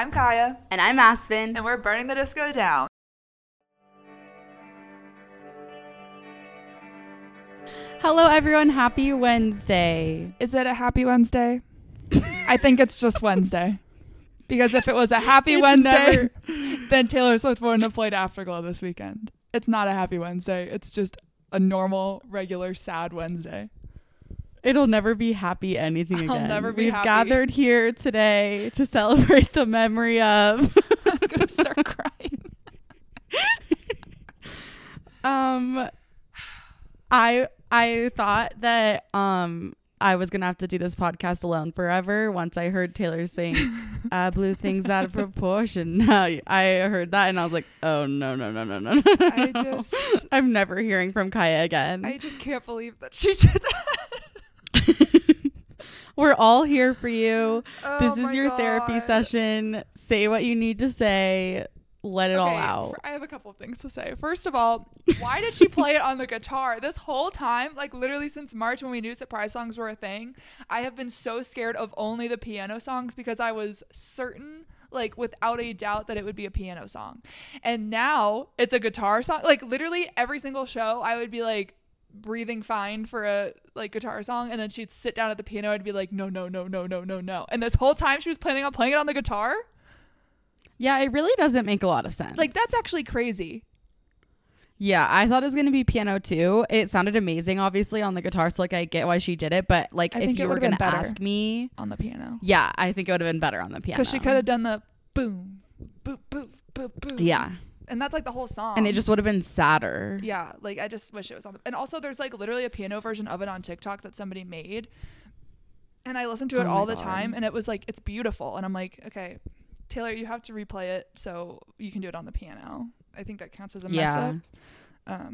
I'm Kaya. And I'm Aspen. And we're burning the disco down. Hello, everyone. Happy Wednesday. Is it a happy Wednesday? I think it's just Wednesday. Because if it was a happy Wednesday, then Taylor Swift wouldn't have played Afterglow this weekend. It's not a happy Wednesday. It's just a normal, regular, sad Wednesday. It'll never be happy anything again. I'll never be We've happy. Gathered here today to celebrate the memory of. I'm going to start crying. I thought that I was going to have to do this podcast alone forever once I heard Taylor sing I blew things out of proportion. I heard that and I was like, oh, no. I'm never hearing from Kaya again. I just can't believe that she did that. We're all here for you. Oh, this is your God. Therapy session. Say what you need to say. Let it all out. I have a couple of things to say. First of all, why did she play it on the guitar this whole time? Like, literally since March, when we knew surprise songs were a thing, I have been so scared of only the piano songs because I was certain, like, without a doubt that it would be a piano song. And now it's a guitar song. Like, literally every single show I would be like, breathing fine for a like guitar song, and then she'd sit down at the piano. I'd be like, no. And this whole time she was planning on playing it on the guitar. Yeah, it really doesn't make a lot of sense. Like, that's actually crazy. Yeah, I thought it was gonna be piano too. It sounded amazing, obviously, on the guitar. So like, I get why she did it, but like, I if you were gonna ask me on the piano, yeah, I think it would have been better on the piano because she could have done the boom, boop, boop, boop, boop. Yeah. And that's like the whole song. And it just would have been sadder. Yeah. Like, I just wish it was on. And also, there's like literally a piano version of it on TikTok that somebody made. And I listened to it all the time. And it was like, it's beautiful. And I'm like, okay, Taylor, you have to replay it so you can do it on the piano. I think that counts as a mess up.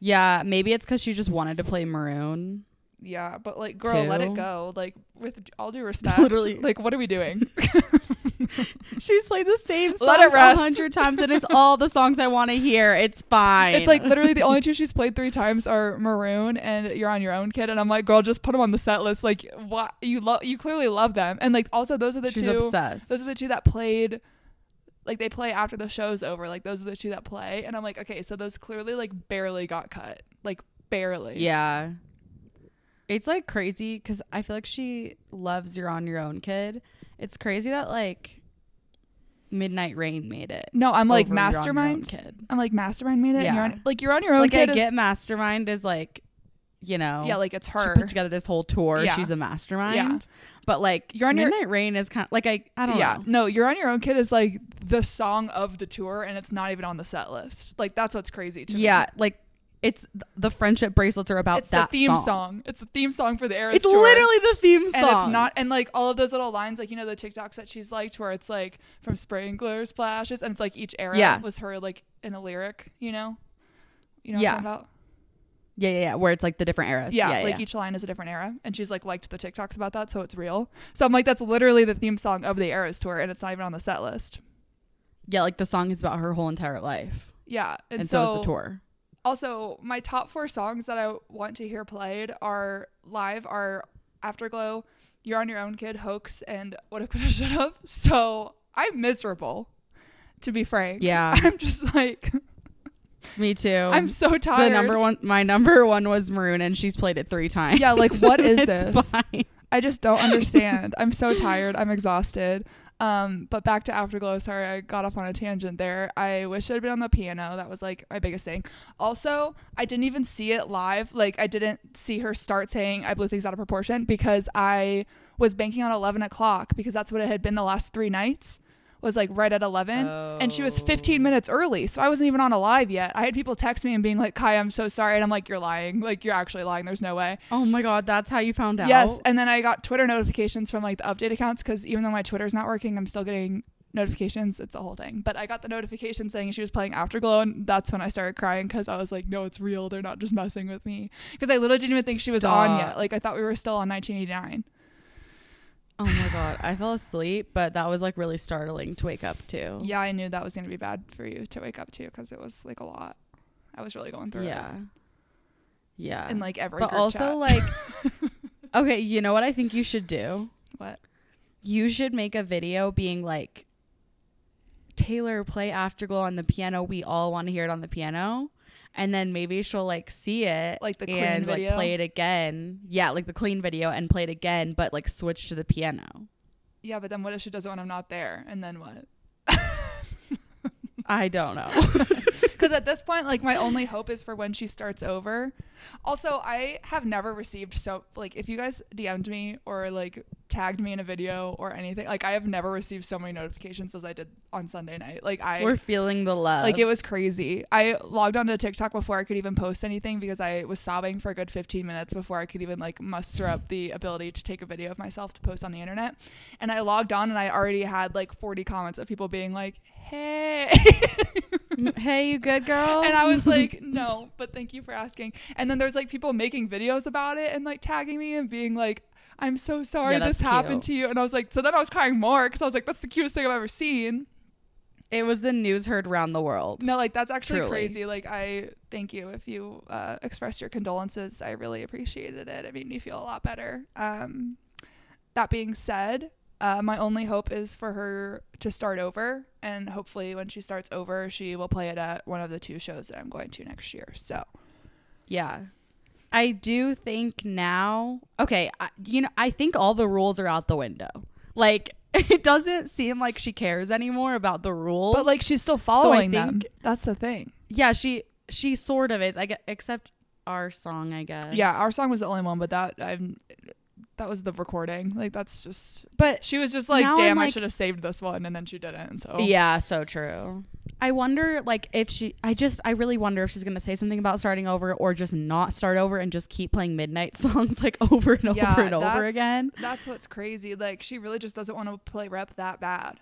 Yeah. Maybe it's because she just wanted to play Maroon. Yeah. But like, girl, let it go. Like, with all due respect. Literally. Like, what are we doing? She's played the same song 100 times, and it's all the songs I want to hear. It's fine. It's like literally the only two she's played 3 times are Maroon and You're on Your Own Kid, and I'm like, girl, just put them on the set list. Like, what you clearly love them, and like also those are the she's two. Obsessed. Those are the two that played. Like, they play after the show's over. Like, those are the two that play, and I'm like, okay, so those clearly like barely got cut. Like, barely. Yeah. It's like crazy because I feel like she loves You're on Your Own Kid. It's crazy that like Midnight Rain made it. No, I'm like Mastermind. I'm like Mastermind made it. Yeah. And You're on Your Own like Kid. Like, I get Mastermind is like, you know. Yeah, like it's her. She put together this whole tour. Yeah. She's a mastermind. Yeah. But like You're on Midnight Rain is kind of like, I don't know. Yeah. No, You're on Your Own Kid is like the song of the tour, and it's not even on the set list. Like, that's what's crazy to me. Yeah. Like, it's the friendship bracelets are about that the theme song. It's the theme song for the Eras Tour. It's literally the theme song. And it's not, and like all of those little lines, like, you know, the TikToks that she's liked where it's like from sprinkler splashes, and it's like each era was her like in a lyric, you know? You know what I'm talking about? Yeah. Where it's like the different eras. Yeah, each line is a different era. And she's like liked the TikToks about that, so it's real. So I'm like, that's literally the theme song of the Eras Tour, and it's not even on the set list. Yeah, like the song is about her whole entire life. Yeah. And so is the tour. Also, my top 4 songs that I want to hear played are Afterglow, You're on Your Own Kid, Hoax, and Whatta Coulda Shoulda. So I'm miserable, to be frank. Yeah. I'm just like. Me too. I'm so tired. My number one was Maroon, and she's played it 3 times. Yeah, like, what is this? Fine. I just don't understand. I'm so tired. I'm exhausted. But back to Afterglow. Sorry, I got off on a tangent there. I wish I'd been on the piano. That was like my biggest thing. Also, I didn't even see it live. Like, I didn't see her start saying I blew things out of proportion because I was banking on 11 o'clock because that's what it had been the last 3 nights, was like right at 11. Oh. And she was 15 minutes early. So I wasn't even on a live yet. I had people text me and being like, Kai, I'm so sorry. And I'm like, you're lying. Like, you're actually lying. There's no way. Oh my God. That's how you found out. Yes. And then I got Twitter notifications from like the update accounts. Cause even though my Twitter's not working, I'm still getting notifications. It's a whole thing. But I got the notification saying she was playing Afterglow, and that's when I started crying because I was like, no, it's real. They're not just messing with me. Because I literally didn't even think she was on yet. Like, I thought we were still on 1989. Oh my God, I fell asleep, but that was like really startling to wake up to. Yeah, I knew that was going to be bad for you to wake up to because it was like a lot. I was really going through it. Yeah. And like every group also chat. Like, okay, you know what I think you should do? What? You should make a video being like, Taylor, play Afterglow on the piano. We all want to hear it on the piano. And then maybe she'll like see it, like the and like play it again. Yeah, like the clean video and play it again, but like switch to the piano. Yeah, but then what if she does it when I'm not there? And then what? I don't know. Because at this point, like, my only hope is for when she starts over. Also, I have never received so, like, if you guys DM'd me or like tagged me in a video or anything, like, I have never received so many notifications as I did on Sunday night. Like, we're feeling the love. Like, it was crazy. I logged onto TikTok before I could even post anything because I was sobbing for a good 15 minutes before I could even like muster up the ability to take a video of myself to post on the internet. And I logged on and I already had like 40 comments of people being like, hey, hey, you good, girl? And I was like, no, but thank you for asking. And then there's like people making videos about it and like tagging me and being like, I'm so sorry this happened to you. And I was like, so then I was crying more because I was like, that's the cutest thing I've ever seen. It was the news heard around the world. No, like, that's actually crazy. Like, I thank you if you expressed your condolences. I really appreciated it. It made me feel a lot better. That being said, my only hope is for her to start over, and hopefully when she starts over, she will play it at one of the two shows that I'm going to next year. So, yeah, I do think now, okay, I think all the rules are out the window. Like, it doesn't seem like she cares anymore about the rules, but like she's still following them. That's the thing. Yeah, she sort of is. I guess, except our song, I guess. Yeah, our song was the only one, but that was the recording. Like, that's just, but she was just like, damn, I should have saved this one, and then she didn't. So yeah, so true. I wonder, like, if she, I really wonder if she's gonna say something about starting over or just not start over and just keep playing Midnight songs like over and over and over again. That's what's crazy. Like, she really just doesn't want to play rep that bad.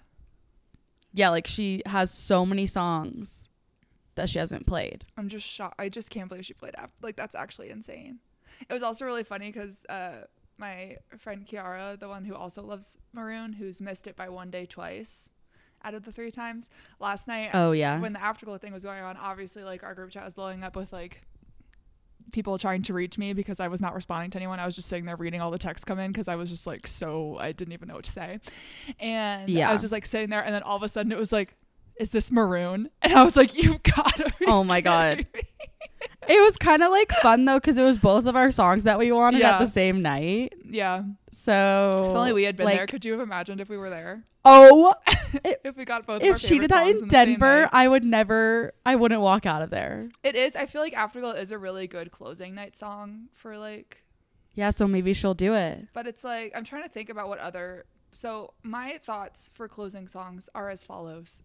Yeah, like, she has so many songs that she hasn't played. I'm just shocked. I just can't believe she played after. Like, that's actually insane. It was also really funny because my friend Kiara, the one who also loves Maroon, who's missed it by one day twice out of the three times, last night, when the Afterglow thing was going on, obviously, like, our group chat was blowing up with like people trying to reach me because I was not responding to anyone. I was just sitting there reading all the texts come in because I was just like, so I didn't even know what to say. And I was just like sitting there, and then all of a sudden it was like, is this Maroon? And I was like, you've gotta be oh my god me. It was kind of like fun though, because it was both of our songs that we wanted at the same night. Yeah. So if only we had been like, there. Could you have imagined if we were there? Oh, if we got both. If she did that in Denver, I wouldn't walk out of there. It is. I feel like Afterglow is a really good closing night song for like. Yeah. So maybe she'll do it. But it's like, I'm trying to think about what other. So my thoughts for closing songs are as follows.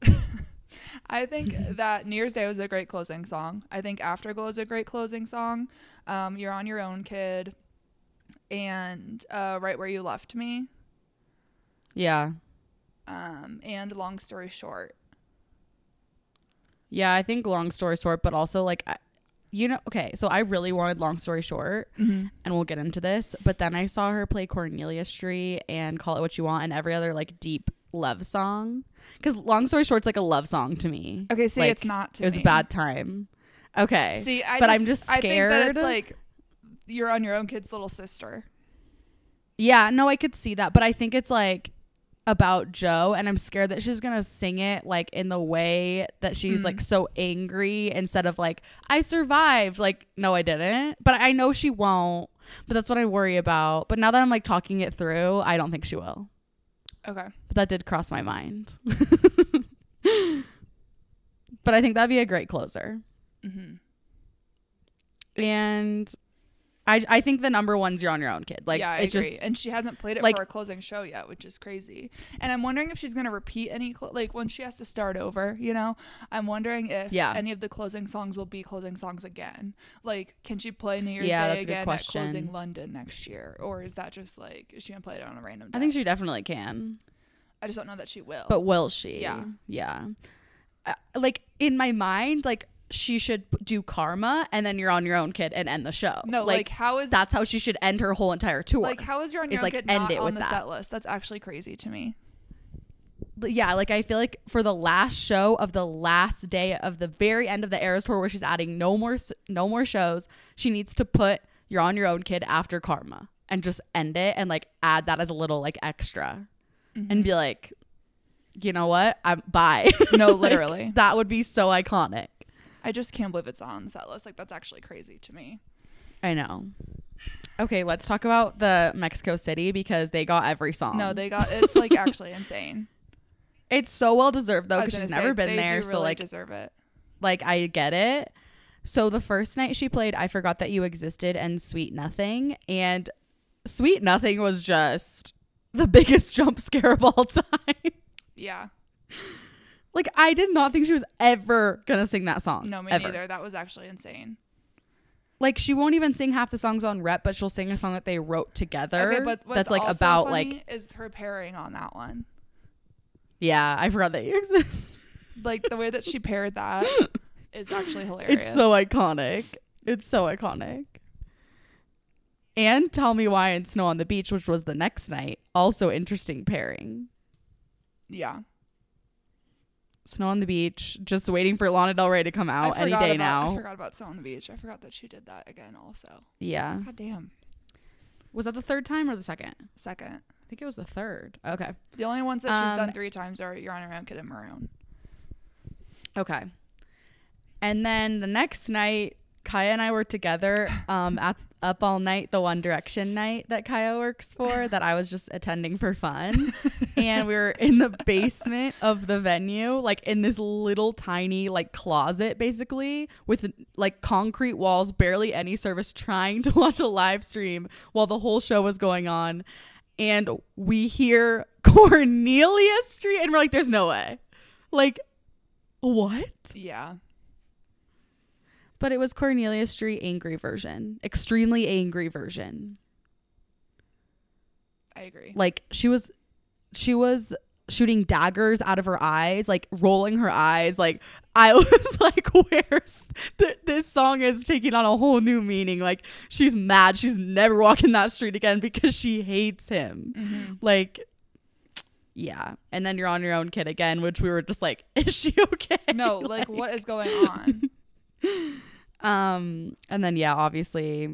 I think that New Year's Day was a great closing song. I think Afterglow is a great closing song. You're on Your Own Kid, and Right Where You Left Me. Yeah. And Long Story Short. Yeah, I think Long Story Short, but also like, okay, so I really wanted Long Story Short, and we'll get into this, but then I saw her play Cornelia Street and Call It What You Want and every other like deep love song, because Long Story Short's like a love song to me. Okay, see, like, it's not to me. It was a bad time. Okay, see, I'm just scared. I think that it's like You're on Your Own Kid's little sister. Yeah, no, I could see that, but I think it's like about Joe, and I'm scared that she's gonna sing it like in the way that she's like so angry instead of like, I survived. Like, no, I didn't, but I know she won't, but that's what I worry about. But now that I'm like talking it through, I don't think she will. Okay. But that did cross my mind. But I think that'd be a great closer. And I think the number one's You're on Your Own Kid. Like, yeah, I agree. Just, and she hasn't played it like, for a closing show yet, which is crazy. And I'm wondering if she's going to repeat any, like, when she has to start over, you know? I'm wondering if any of the closing songs will be closing songs again. Like, can she play New Year's Day again at Closing London next year? Or is that just, like, is she going to play it on a random day? I think she definitely can. I just don't know that she will. But will she? Yeah. Yeah. Like, in my mind, like, she should do Karma and then You're on Your Own Kid and end the show. No, like how is that's how she should end her whole entire tour? Like, how is You're on Your Own Kid not on the set list? That's actually crazy to me. But yeah, like, I feel like for the last show of the last day of the very end of the Eras Tour, where she's adding no more shows, she needs to put You're on Your Own Kid after Karma and just end it and like add that as a little like extra and be like, you know what? I'm bye. No, literally. Like, that would be so iconic. I just can't believe it's on the set list. Like, that's actually crazy to me. I know. Okay, let's talk about the Mexico City, because they got every song. No, they got, it's like actually insane. It's so well deserved though, because she's never been there. Really, so like, deserve it. Like, I get it. So the first night she played I Forgot That You Existed and Sweet Nothing, and Sweet Nothing was just the biggest jump scare of all time. Yeah. Like, I did not think she was ever gonna sing that song. No, me neither. That was actually insane. Like, she won't even sing half the songs on rep, but she'll sing a song that they wrote together. Okay, but what's that's like also about funny like is her pairing on that one. Yeah, I Forgot That You Exist. Like, the way that she paired that is actually hilarious. It's so iconic. It's so iconic. And Tell Me Why and Snow on the Beach, which was the next night. Also interesting pairing. Yeah. Snow on the Beach, just waiting for Lana Del Rey to come out any day now. I forgot about Snow on the Beach. I forgot that she did that again also. Yeah. God damn. Was that the third time or the second? Second. I think it was the third. Okay. The only ones that she's done three times are You're on Your Own Kid and Maroon. Okay. And then the next night, Kaya and I were together up all night, the One Direction night that Kaya works for, that I was just attending for fun. And we were in the basement of the venue, like in this little tiny like closet basically, with like concrete walls, barely any service, trying to watch a live stream while the whole show was going on. And we hear Cornelia Street and we're like, there's no way. Like, what? Yeah. But it was Cornelia Street angry version. Extremely angry version. I agree. Like, she was shooting daggers out of her eyes, like rolling her eyes. Like, I was like, where's this song is taking on a whole new meaning. Like, she's mad. She's never walking that street again because she hates him. Mm-hmm. Like, yeah. And then You're on Your Own Kid again, which we were just like, is she okay? No, like what is going on? And then yeah, obviously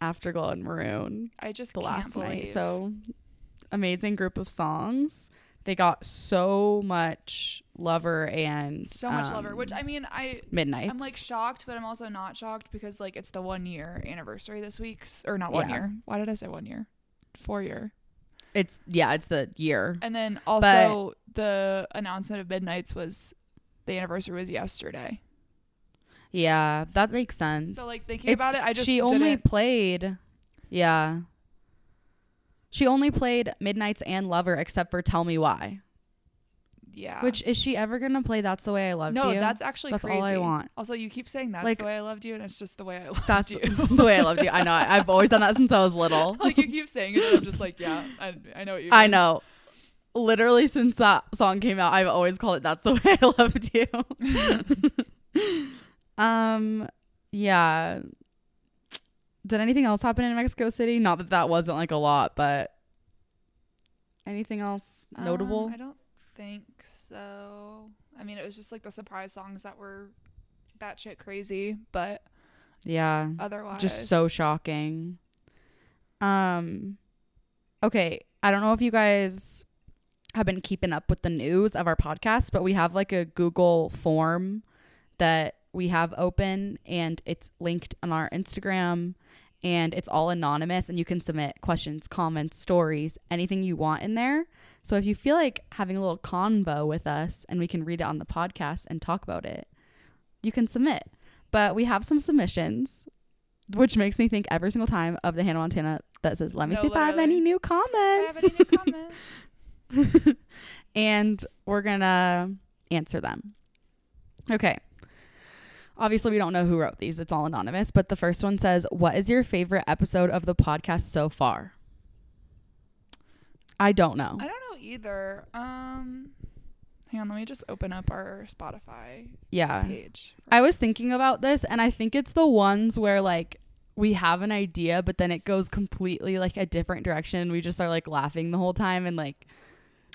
Afterglow and Maroon. I just the can't last believe. Night. So amazing group of songs. They got so much Lover and so much Lover, which I mean I Midnight. I'm like shocked, but I'm also not shocked because like it's the 1 year anniversary this week, or not 1 year. Why did I say 1 year? 4 year. It's yeah, it's the year. And then also the announcement of Midnight's was the anniversary was yesterday. Yeah, that makes sense. So like thinking about it, I just she only played Midnight's and Lover except for Tell Me Why. Yeah, which is she ever gonna play That's the Way I Loved You? No, that's actually that's crazy. All I want. Also, you keep saying That's like, the Way I Loved You, and it's just The Way I Loved that's You. The Way I Loved You. I know. I've always done that since I was little. Like you keep saying it, and I'm just like, yeah, I know what you mean. I know. Literally, since that song came out, I've always called it That's the Way I Loved You. Yeah. Did anything else happen in Mexico City? Not that that wasn't like a lot, but anything else notable? I don't think so. I mean, it was just like the surprise songs that were batshit crazy, but yeah, otherwise just so shocking. Okay, I don't know if you guys have been keeping up with the news of our podcast, but we have like a Google form that we have open, and it's linked on our Instagram, and it's all anonymous, and you can submit questions, comments, stories, anything you want in there. So if you feel like having a little convo with us and we can read it on the podcast and talk about it, you can submit. But we have some submissions, which makes me think every single time of the Hannah Montana that says, let me see if I have any new comments. And we're going to answer them. Okay. Obviously, we don't know who wrote these. It's all anonymous. But the first one says, what is your favorite episode of the podcast so far? I don't know. I don't know either. Hang on. Let me just open up our Spotify page. I was thinking about this, and I think it's the ones where, like, we have an idea, but then it goes completely, like, a different direction. We just are, like, laughing the whole time and, like,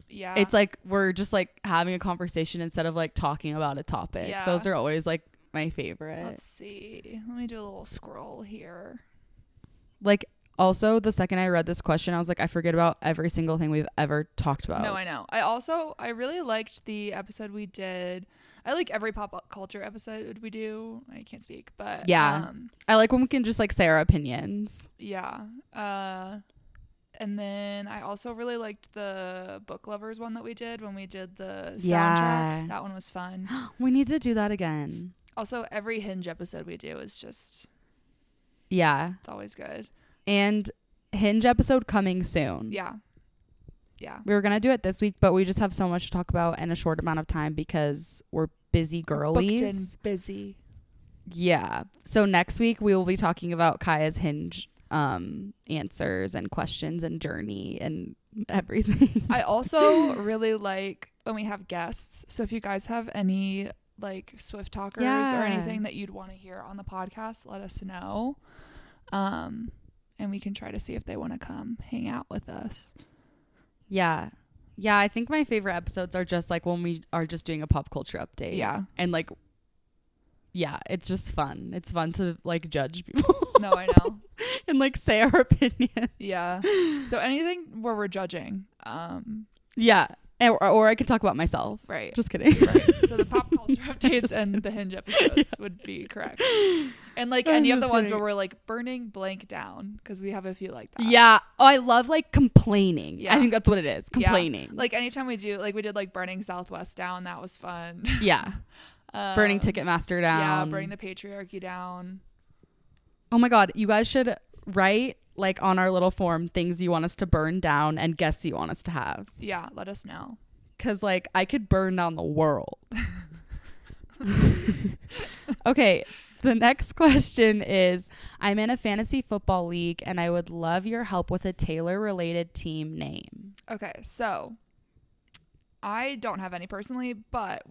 yeah, it's like we're just, like, having a conversation instead of, like, talking about a topic. Yeah. Those are always, like, my favorite. Let's see, let me do a little scroll here. Like Also, the second I read this question, I was like, I forget about every single thing we've ever talked about. No, I know. I really liked the episode we did. I like every pop culture episode we do. I can't speak, but yeah, I like when we can just like say our opinions. Yeah. And then I also really liked the book lovers one that we did when we did the soundtrack. Yeah. That one was fun. We need to do that again. Also, every Hinge episode we do is just, yeah, it's always good. And Hinge episode coming soon. Yeah. We were going to do it this week, but we just have so much to talk about in a short amount of time because we're busy girlies. Booked and busy. Yeah. So next week we will be talking about Kaya's Hinge answers and questions and journey and everything. I also really like when we have guests. So if you guys have any like Swift talkers or anything that you'd want to hear on the podcast, let us know. And we can try to see if they want to come hang out with us. Yeah. I think my favorite episodes are just like when we are just doing a pop culture update. Yeah. And like, yeah, it's just fun. It's fun to like judge people. No, I know. And like say our opinions. Yeah. So anything where we're judging. Yeah. Or I could talk about myself. Right. Just kidding. Right. So the pop culture updates and the Hinge episodes would be correct. And like any of the ones where we're like burning blank down, because we have a few like that. Yeah. Oh, I love like complaining. Yeah. I think that's what it is. Complaining. Yeah. Like anytime we do, like we did like burning Southwest down. That was fun. Yeah. Burning Ticketmaster down. Yeah. Burning the patriarchy down. Oh my God. You guys should write like on our little form things you want us to burn down and guests you want us to have. Yeah, let us know, because like I could burn down the world. Okay, the next question is, I'm in a fantasy football league and I would love your help with a Taylor related team name. Okay, so I don't have any personally, but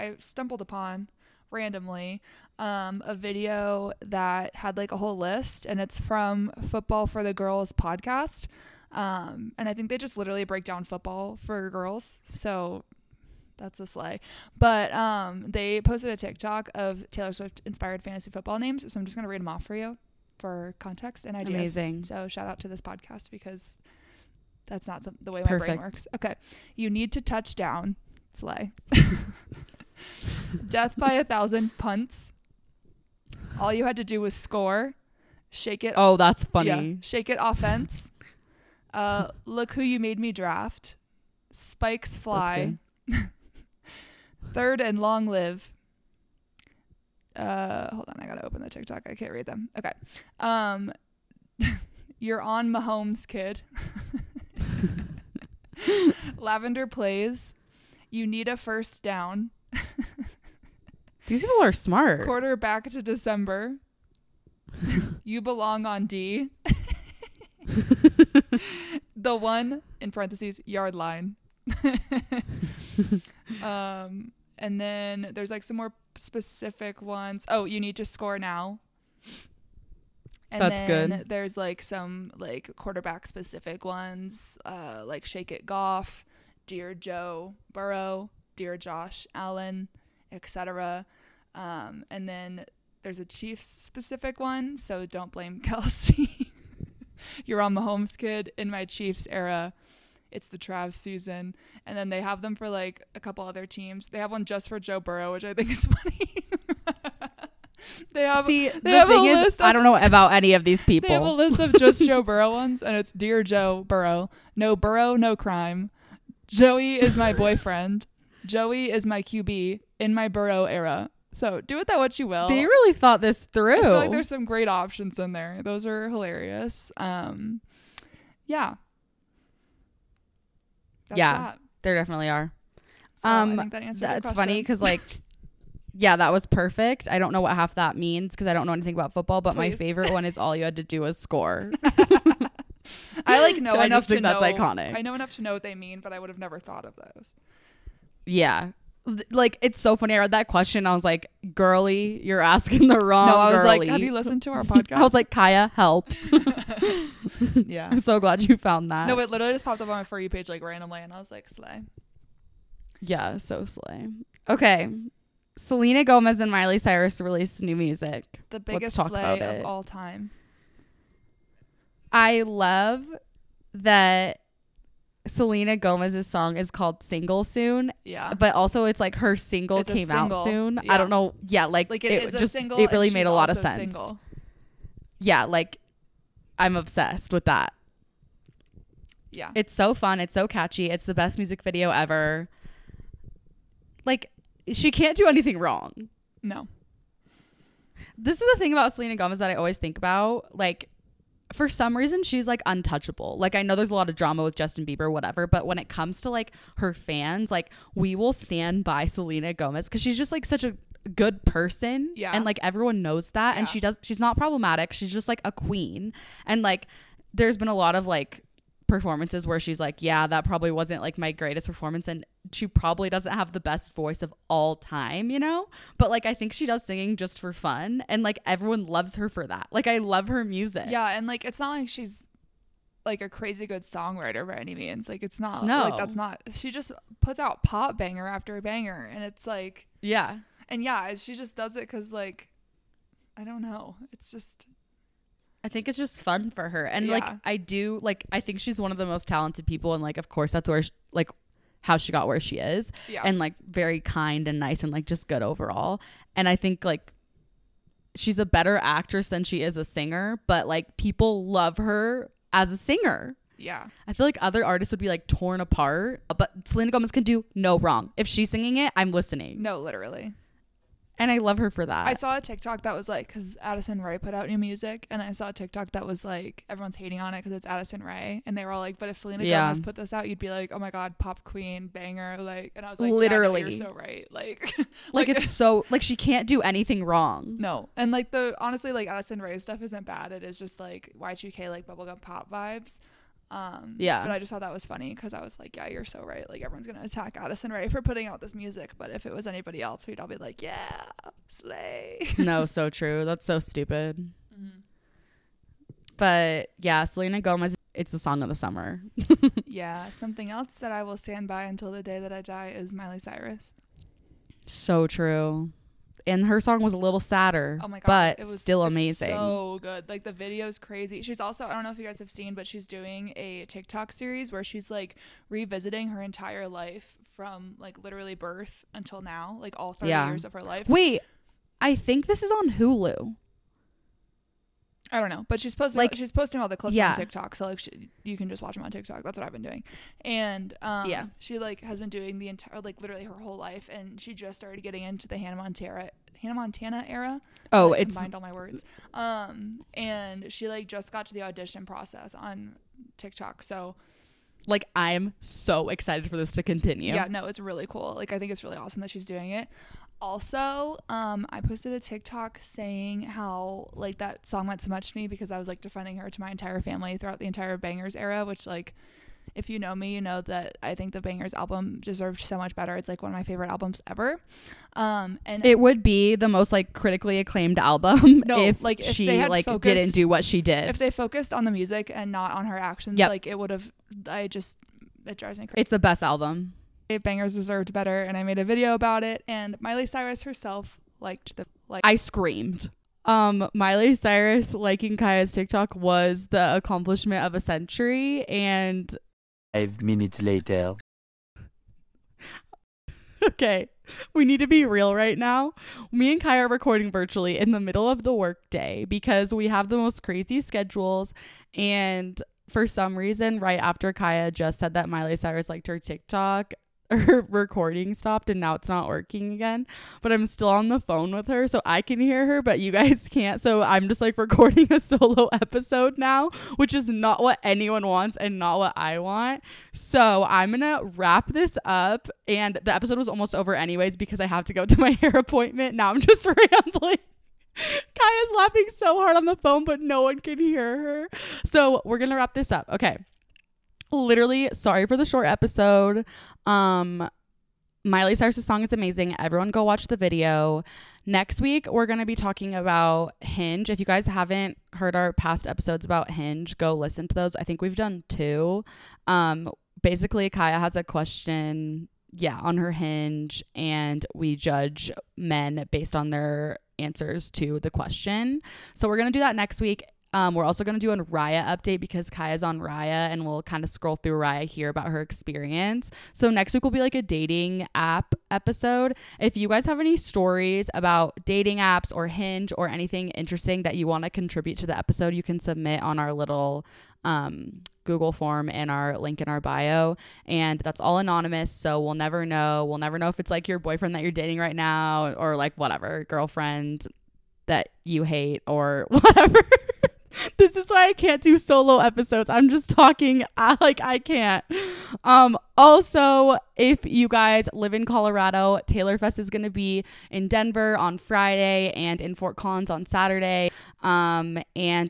I stumbled upon randomly a video that had like a whole list, and it's from Football for the Girls podcast, and I think they just literally break down football for girls, so that's a slay. But they posted a TikTok of Taylor Swift inspired fantasy football names, so I'm just gonna read them off for you for context and ideas. Amazing. So shout out to this podcast, because that's not the way my brain works. Okay, You Need to Touch Down, slay. Death by 1,000 punts. All You Had to Do Was Score. Shake It. Oh, that's funny. Yeah. Shake It Offense. Look Who You Made Me Draft. Spikes Fly. Third and Long Live. Hold on, I gotta open the TikTok. I can't read them. Okay. You're on Mahomes Kid. Lavender Plays. You Need a First Down. These people are smart. Quarterback to December. You Belong on D. The One, in parentheses, Yard Line. And then there's like some more specific ones. Oh, You Need to Score Now. And that's then good. There's like some like quarterback specific ones, like Shake It Goff, Dear Joe Burrow, Dear Josh Allen, etc. And then there's a Chiefs specific one, so Don't Blame Kelsey. You're on Mahomes Kid. In My Chiefs Era. It's the Trav season. And then they have them for like a couple other teams. They have one just for Joe Burrow, which I think is funny. I don't know about any of these people. They have a list of just Joe Burrow ones, and it's Dear Joe Burrow, No Burrow, No Crime, Joey Is My Boyfriend, Joey Is My QB, In My Burrow Era. So do with that what you will. They really thought this through. I feel like there's some great options in there. Those are hilarious. Yeah. That's that. There definitely are. So I think that answers your question. That's funny because like, yeah, that was perfect. I don't know what half that means because I don't know anything about football, but my favorite one is All You Had to Do Was Score. I like know enough to know. That's iconic. I know enough to know what they mean, but I would have never thought of those. Yeah. Like, it's so funny. I read that question. I was like, girly, you're asking the wrong girly. No, I was like, have you listened to our podcast? I was like, Kaya, help. Yeah. I'm so glad you found that. No, it literally just popped up on my For You page, like, randomly. And I was like, slay. Yeah, so slay. Okay. Selena Gomez and Miley Cyrus released new music. The biggest slay of all time. I love that Selena Gomez's song is called Single Soon. Yeah. But also it's like her single came out soon. Yeah. I don't know. Yeah. Like it is just a single. It really made a lot of sense. Single. Yeah. Like I'm obsessed with that. Yeah. It's so fun. It's so catchy. It's the best music video ever. Like she can't do anything wrong. No. This is the thing about Selena Gomez that I always think about. Like, for some reason, she's like untouchable. Like, I know there's a lot of drama with Justin Bieber, whatever, but when it comes to like her fans, like we will stand by Selena Gomez because she's just like such a good person. Yeah. And like everyone knows that. Yeah. And she's not problematic. She's just like a queen. And like there's been a lot of like performances where she's like, yeah, that probably wasn't like my greatest performance, and she probably doesn't have the best voice of all time, you know, but like I think she does singing just for fun, and like everyone loves her for that. Like I love her music. Yeah. And like it's not like she's like a crazy good songwriter by any means. Like it's not. No. Like that's not, she just puts out pop banger after banger, and it's like, yeah. And yeah, she just does it because like I don't know, it's just, I think it's just fun for her. And yeah. Like I do, like I think she's one of the most talented people, and like of course that's where like how she got where she is. Yeah. And like very kind and nice and like just good overall. And I think like she's a better actress than she is a singer, but like people love her as a singer. Yeah. I feel like other artists would be like torn apart, but Selena Gomez can do no wrong. If she's singing it, I'm listening. No, literally. And I love her for that. I saw a TikTok that was like, because Addison Rae put out new music, and I saw a TikTok that was like, everyone's hating on it because it's Addison Rae, and they were all like, but if Selena Gomez put this out, you'd be like, oh my god, pop queen, banger, like. And I was like, literally, yeah, you're so right, like, like it's so like she can't do anything wrong. No. And like the honestly, like Addison Rae's stuff isn't bad. It is just like Y2K, like bubblegum pop vibes. Yeah. But I just thought that was funny because I was like, yeah, you're so right. Like everyone's gonna attack Addison Rae for putting out this music, but if it was anybody else, we'd all be like, yeah, slay. No, so true. That's so stupid. Mm-hmm. But yeah, Selena Gomez, it's the song of the summer. Yeah. Something else that I will stand by until the day that I die is Miley Cyrus. So true. And her song was a little sadder. Oh my God, but it was still amazing. So good. Like the video's crazy. She's also, I don't know if you guys have seen, but she's doing a TikTok series where she's like revisiting her entire life from like literally birth until now, like all 30 years of her life. Wait, I think this is on Hulu. I don't know, but she's posting all the clips on TikTok, so like you can just watch them on TikTok. That's what I've been doing, and she like has been doing the entire like literally her whole life, and she just started getting into the Hannah Montana era. Oh, like, it's combined all my words. And she like just got to the audition process on TikTok, so like I'm so excited for this to continue. Yeah, no, it's really cool. Like I think it's really awesome that she's doing it. Also, I posted a TikTok saying how like that song meant so much to me because I was like defending her to my entire family throughout the entire Bangers era, which like if you know me, you know that I think the Bangers album deserved so much better. It's like one of my favorite albums ever. And it would be the most like critically acclaimed album if she didn't do what she did. If they focused on the music and not on her actions, like it would have. It drives me crazy. It's the best album. Bangers deserved better, and I made a video about it, and Miley Cyrus herself liked the I screamed. Miley Cyrus liking Kaya's TikTok was the accomplishment of a century, and 5 minutes later. Okay, we need to be real right now. Me and Kaya are recording virtually in the middle of the workday because we have the most crazy schedules, and for some reason right after Kaya just said that Miley Cyrus liked her TikTok, her recording stopped, and now it's not working again, but I'm still on the phone with her, so I can hear her but you guys can't, so I'm just like recording a solo episode now, which is not what anyone wants and not what I want. So I'm gonna wrap this up, and the episode was almost over anyways because I have to go to my hair appointment. Now I'm just rambling. Kaya's laughing so hard on the phone but no one can hear her, so we're gonna wrap this up. Okay, literally sorry for the short episode. Miley Cyrus's song is amazing. Everyone go watch the video. Next week we're going to be talking about Hinge. If you guys haven't heard our past episodes about Hinge, go listen to those. I think we've done 2. Basically Kaya has a question on her Hinge, and we judge men based on their answers to the question, so we're going to do that next week. We're also going to do a Raya update because Kaya's on Raya, and we'll kind of scroll through Raya here about her experience. So next week will be like a dating app episode. If you guys have any stories about dating apps or Hinge or anything interesting that you want to contribute to the episode, you can submit on our little Google form and our link in our bio, and that's all anonymous, so we'll never know if it's like your boyfriend that you're dating right now or like whatever girlfriend that you hate or whatever. This is why I can't do solo episodes. I'm just talking. I can't. Also, if you guys live in Colorado, Taylor Fest is going to be in Denver on Friday and in Fort Collins on Saturday. And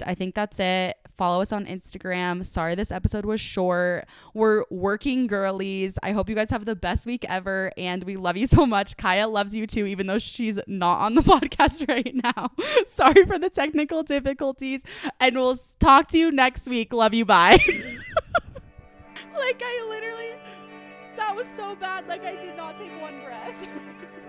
I think that's it. Follow us on Instagram. Sorry this episode was short. We're working girlies. I hope you guys have the best week ever, and we love you so much. Kaya loves you too, even though she's not on the podcast right now. Sorry for the technical difficulties, and we'll talk to you next week. Love you. Bye. That was so bad. I did not take one breath.